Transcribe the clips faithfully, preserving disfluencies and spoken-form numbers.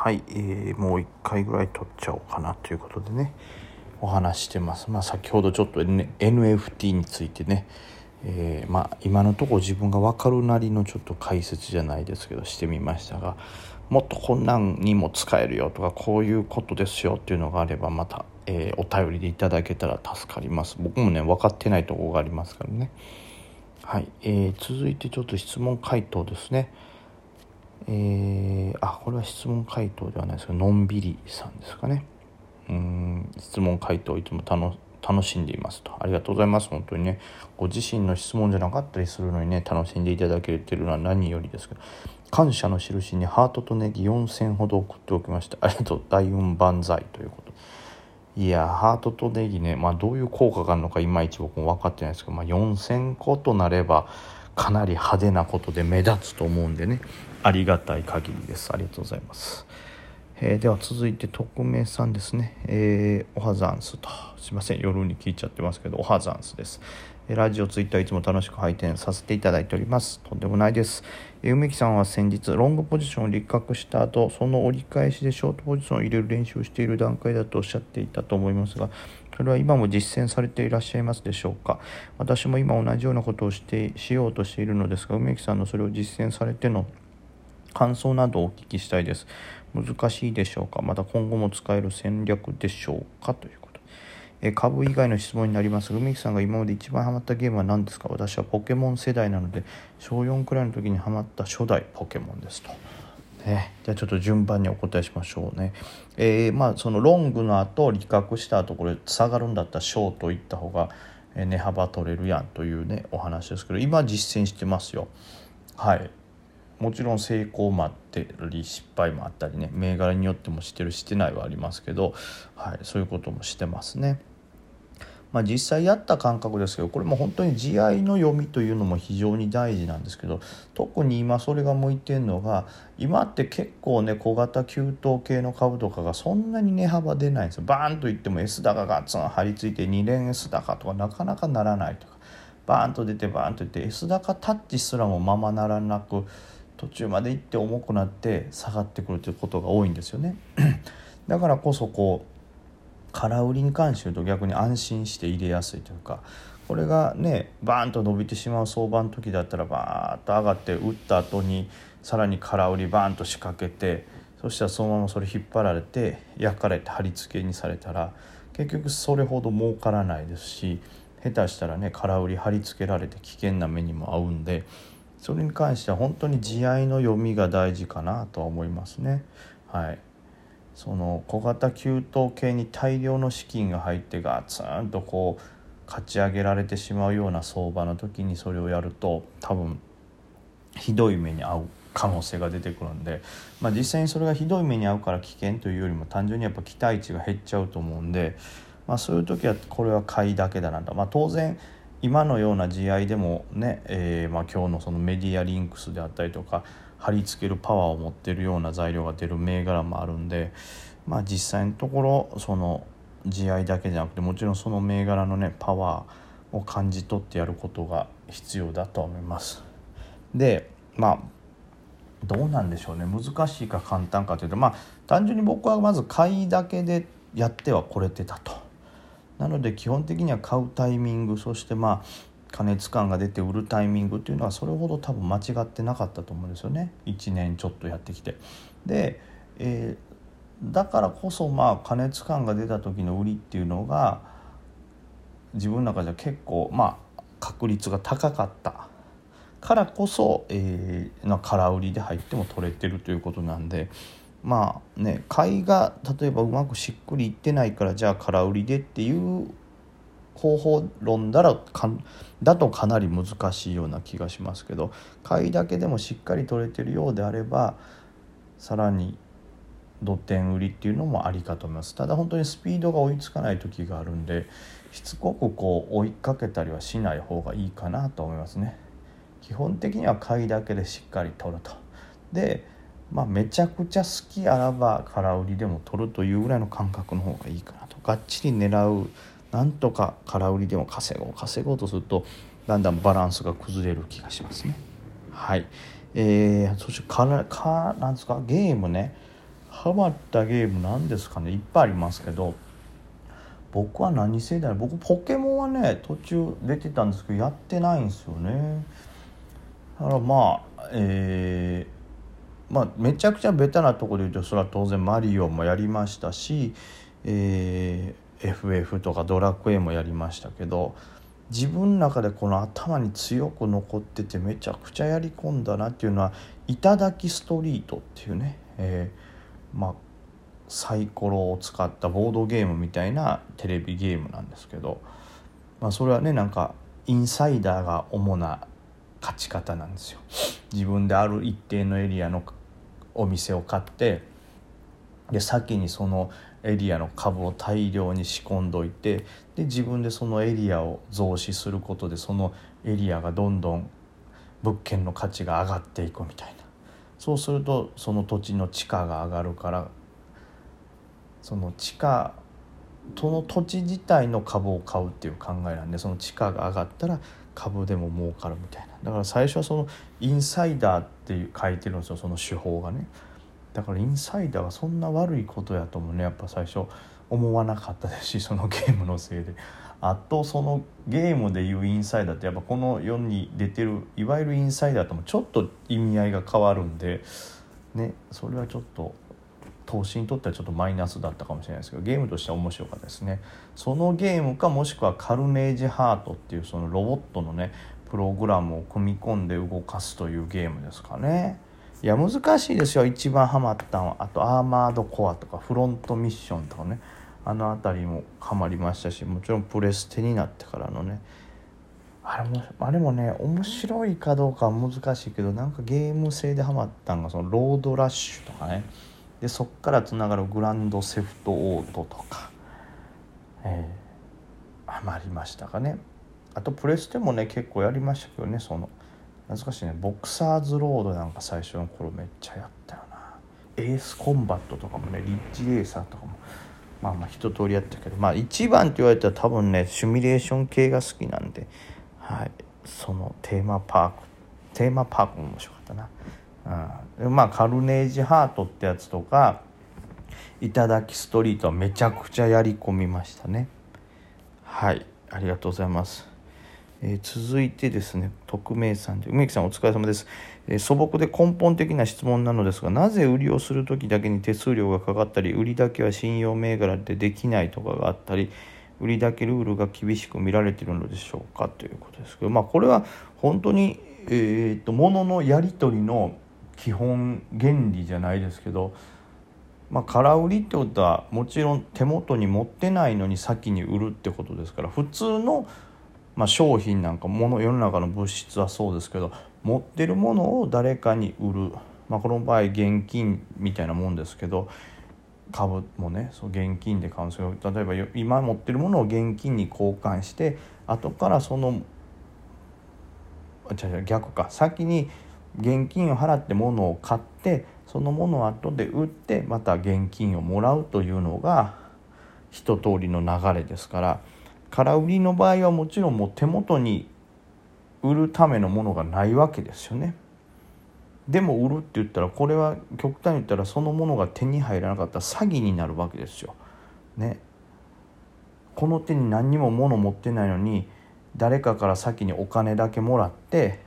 はい、えー、もういっかいぐらい撮っちゃおうかなということでね、お話してます。まあ先ほどちょっと、ね、エヌエフティー についてね、えー、まあ今のところ自分が分かるなりのちょっと解説じゃないですけどしてみましたが、もっとこんなんにも使えるよとか、こういうことですよっていうのがあればまた、えー、お便りでいただけたら助かります。僕もね分かってないところがありますからね。はい、えー、続いてちょっと質問回答ですね。えー、あこれは質問回答ではないですけど、のんびりさんですかね。うーん質問回答いつも楽し楽しんでいますと、ありがとうございます。本当にねご自身の質問じゃなかったりするのにね楽しんでいただけてるのは何よりですけど、感謝の印にハートとネギよんせんほど送っておきました。ありがとう、大運万歳ということ。いやハートとネギね、まあ、どういう効果があるのかいまいち僕も分かってないですけど、まあ、よんせんことなればかなり派手なことで目立つと思うんでね、ありがたい限りです。ありがとうございます。えー、では続いて匿名さんですね、えー、おはざんすと、すいません夜に聞いちゃってますけど、おはざんすです。ラジオツイッターいつも楽しく拝見させていただいております。とんでもないです。梅木さんは先日ロングポジションを立格した後、その折り返しでショートポジションを入れる練習をしている段階だとおっしゃっていたと思いますが、それは今も実践されていらっしゃいますでしょうか。私も今同じようなことをしてしようとしているのですが、梅木さんのそれを実践されての感想などをお聞きしたいです。難しいでしょうか。また今後も使える戦略でしょうか、ということ。え株以外の質問になりますが、梅木さんが今まで一番ハマったゲームは何ですか。私はポケモン世代なので小よんくらいの時にハマった初代ポケモンですと、ね、じゃあちょっと順番にお答えしましょうね。えー、まあそのロングの後利確した後これ下がるんだったらショートいった方が値幅取れるやんというねお話ですけど、今実践してますよ。はい、もちろん成功もあったり失敗もあったりね、銘柄によってもしてるしてないはありますけど、はい、そういうこともしてますね。まあ、実際やった感覚ですけど、これも本当に地合いの読みというのも非常に大事なんですけど、特に今それが向いてるのが、今って結構ね小型急騰系の株とかがそんなに値幅出ないんですよ。バーンといっても S 高がツン張り付いてに連 S 高とかなかなかならないとか、バーンと出てバーンといって S 高タッチすらもままならなく、途中まで行って重くなって下がってくるということが多いんですよね。だからこそこう空売りに関して言うと逆に安心して入れやすいというか、これがねバーンと伸びてしまう相場の時だったらバーッと上がって打った後にさらに空売りバーンと仕掛けて、そしたらそのままそれ引っ張られて焼かれて貼り付けにされたら結局それほど儲からないですし、下手したらね空売り貼り付けられて危険な目にも遭うんで、それに関しては本当に地合いの読みが大事かなとは思いますね。はい、その小型急騰系に大量の資金が入ってガツンとこう勝ち上げられてしまうような相場の時にそれをやると多分ひどい目に遭う可能性が出てくるんで、まあ、実際にそれがひどい目に遭うから危険というよりも単純にやっぱ期待値が減っちゃうと思うんで、まあ、そういう時はこれは買いだけだなと。まあ、当然今のような地合いでもね、えーまあ、今日のそのメディアリンクスであったりとか貼り付けるパワーを持っているような材料が出る銘柄もあるんで、まあ、実際のところその地合いだけじゃなくてもちろんその銘柄のねパワーを感じ取ってやることが必要だと思います。で、まあどうなんでしょうね、難しいか簡単かというと、まあ単純に僕はまず買いだけでやってはこれてたと。なので基本的には買うタイミング、そしてまあ過熱感が出て売るタイミングというのはそれほど多分間違ってなかったと思うんですよね、いちねんちょっとやってきて。で、えー、だからこそまあ過熱感が出た時の売りっていうのが自分の中では結構まあ確率が高かったからこそ、えー、の空売りで入っても取れてるということなんで、まあね、買いが例えばうまくしっくりいってないからじゃあ空売りでっていう方法論だらかだとかなり難しいような気がしますけど、買いだけでもしっかり取れてるようであればさらに土点売りっていうのもありかと思います。ただ本当にスピードが追いつかない時があるんで、しつこくこう追いかけたりはしない方がいいかなと思いますね。基本的には買いだけでしっかり取ると。でまあ、めちゃくちゃ好きあらば空売りでも取るというぐらいの感覚の方がいいかなと。がっちり狙う、なんとか空売りでも稼ごう稼ごうとするとだんだんバランスが崩れる気がしますね。はい、えー、そしてからかなんですかゲームね、ハマったゲームなんですかね、いっぱいありますけど、僕は何世代、僕ポケモンはね途中出てたんですけどやってないんですよね。だからまあ、えー、まあめちゃくちゃベタなところで言うとそれは当然マリオもやりましたし、えー、エフエフ とかドラクエもやりましたけど、自分の中でこの頭に強く残っててめちゃくちゃやり込んだなっていうのは頂きストリートっていうね、えー、まあサイコロを使ったボードゲームみたいなテレビゲームなんですけど、まあ、それはねなんかインサイダーが主な勝ち方なんですよ。自分である一定のエリアのお店を買って、で先にそのエリアの株を大量に仕込んどいて、で自分でそのエリアを増資することでそのエリアがどんどん物件の価値が上がっていくみたいな。そうするとその土地の地価が上がるから、その地価その土地自体の株を買うっていう考えなんで、その地価が上がったら株でも儲かるみたいな。だから最初はそのインサイダーっていう書いてるんですよ、その手法がね。だからインサイダーがそんな悪いことやともねやっぱ最初思わなかったですし、そのゲームのせいで。あとそのゲームでいうインサイダーってやっぱこの世に出てるいわゆるインサイダーともちょっと意味合いが変わるんでね、それはちょっと投資にとってはちょっとマイナスだったかもしれないですけど、ゲームとしては面白かったですね。そのゲームか、もしくはカルネージハートっていうそのロボットのねプログラムを組み込んで動かすというゲームですかね。いや難しいですよ、一番ハマったのは。あとアーマードコアとかフロントミッションとかね、あの辺りもハマりましたし、もちろんプレステになってからのねあれも、あれもね面白いかどうかは難しいけど、なんかゲーム性でハマったのがそのロードラッシュとかね、でそっからつながるグランドセフトオートとか、えー、ハマりましたかね。あとプレステもね結構やりましたけどね、その懐かしいね、ボクサーズロードなんか最初の頃めっちゃやったよな。エースコンバットとかもね、リッチレーサーとかもまあまあ一通りやったけど、まあ一番って言われたら多分ねシミュレーション系が好きなんで、はい、そのテーマパークテーマパークも面白かったな。うん、まあカルネージハートってやつとか頂きストリートはめちゃくちゃやり込みましたね。はい、ありがとうございます。えー、続いてですね、匿名さんで、梅木さんお疲れ様です、えー、素朴で根本的な質問なのですが、なぜ売りをする時だけに手数料がかかったり、売りだけは信用銘柄でできないとかがあったり、売りだけルールが厳しく見られているのでしょうかということですけど、まあこれは本当に、えー、っと物のやり取りの基本原理じゃないですけど、まあ、空売りってことはもちろん手元に持ってないのに先に売るってことですから、普通の、まあ、商品なんか物、世の中の物質はそうですけど、持ってるものを誰かに売る、まあ、この場合現金みたいなもんですけど、株もねそう現金で買うんですけど、例えば今持ってるものを現金に交換して後からそのあ違う違う逆か先に現金を払って物を買って、その物を後で売ってまた現金をもらうというのが一通りの流れですから、空売りの場合はもちろんもう手元に売るためのものがないわけですよね。でも売るって言ったら、これは極端に言ったらそのものが手に入らなかったら詐欺になるわけですよ、ね、この手に何にも物持ってないのに誰かから先にお金だけもらって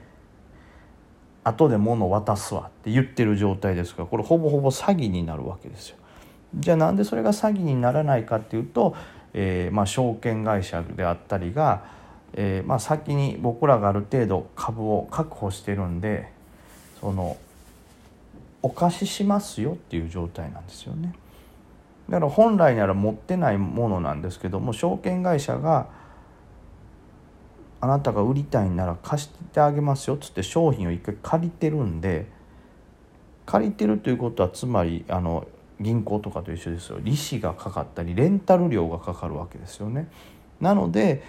後で物渡すわって言ってる状態ですから、これほぼほぼ詐欺になるわけですよ。じゃあなんでそれが詐欺にならないかっていうと、えー、まあ証券会社であったりが、えー、まあ先に僕らがある程度株を確保してるんで、そのお貸ししますよっていう状態なんですよね。だから本来なら持ってないものなんですけども、証券会社があなたが売りたいなら貸してあげますよっつって商品を一回借りてるんで、借りてるということはつまりあの銀行とかと一緒ですよ。利子がかかったりレンタル料がかかるわけですよね。なので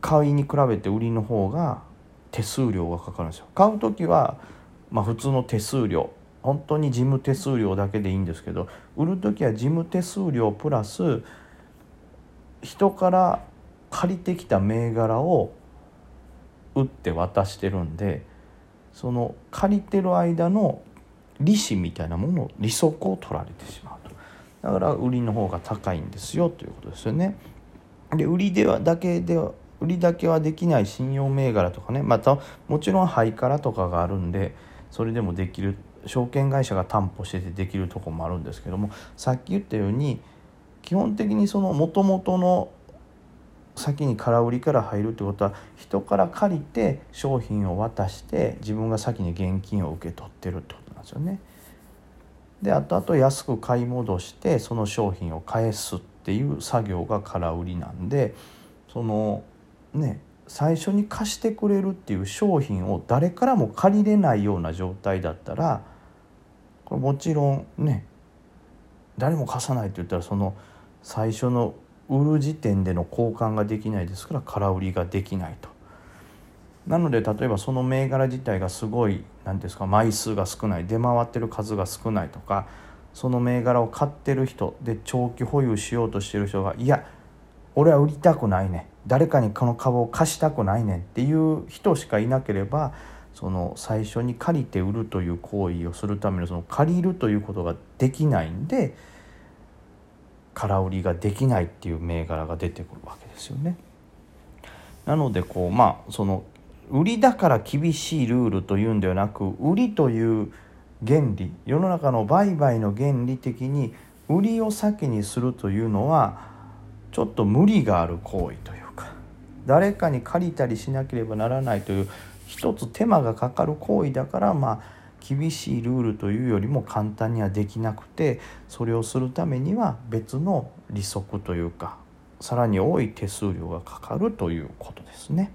買いに比べて売りの方が手数料がかかるんですよ。買う時はまあ普通の手数料、本当に事務手数料だけでいいんですけど、売る時は事務手数料プラス人から借りてきた銘柄を売って渡してるんで、その借りてる間の利子みたいなものを利息を取られてしまう。だから売りの方が高いんですよということですよね。で売りではだけでは売りだけはできない信用銘柄とかね、またもちろんハイカラとかがあるんで、それでもできる証券会社が担保しててできるとこもあるんですけども、さっき言ったように基本的にその元々の先に空売りから入るってことは、人から借りて商品を渡して自分が先に現金を受け取ってるってことなんですよね。であとあと安く買い戻してその商品を返すっていう作業が空売りなんで、そのね最初に貸してくれるっていう商品を誰からも借りれないような状態だったら、これもちろんね誰も貸さないって言ったら、その最初の売る時点での交換ができないですから、空売りができないと。なので例えばその銘柄自体がすごい何ですか枚数が少ない、出回ってる数が少ないとか、その銘柄を買ってる人で長期保有しようとしてる人が、いや俺は売りたくないね、誰かにこの株を貸したくないねんっていう人しかいなければ、その最初に借りて売るという行為をするためのその借りるということができないんで、空売りができないっていう銘柄が出てくるわけですよね。なのでこうまあその売りだから厳しいルールというんではなく、売りという原理、世の中の売買の原理的に売りを先にするというのはちょっと無理がある行為というか、誰かに借りたりしなければならないという一つ手間がかかる行為だから、まあ厳しいルールというよりも簡単にはできなくて、それをするためには別の利息というか、さらに多い手数料がかかるということですね。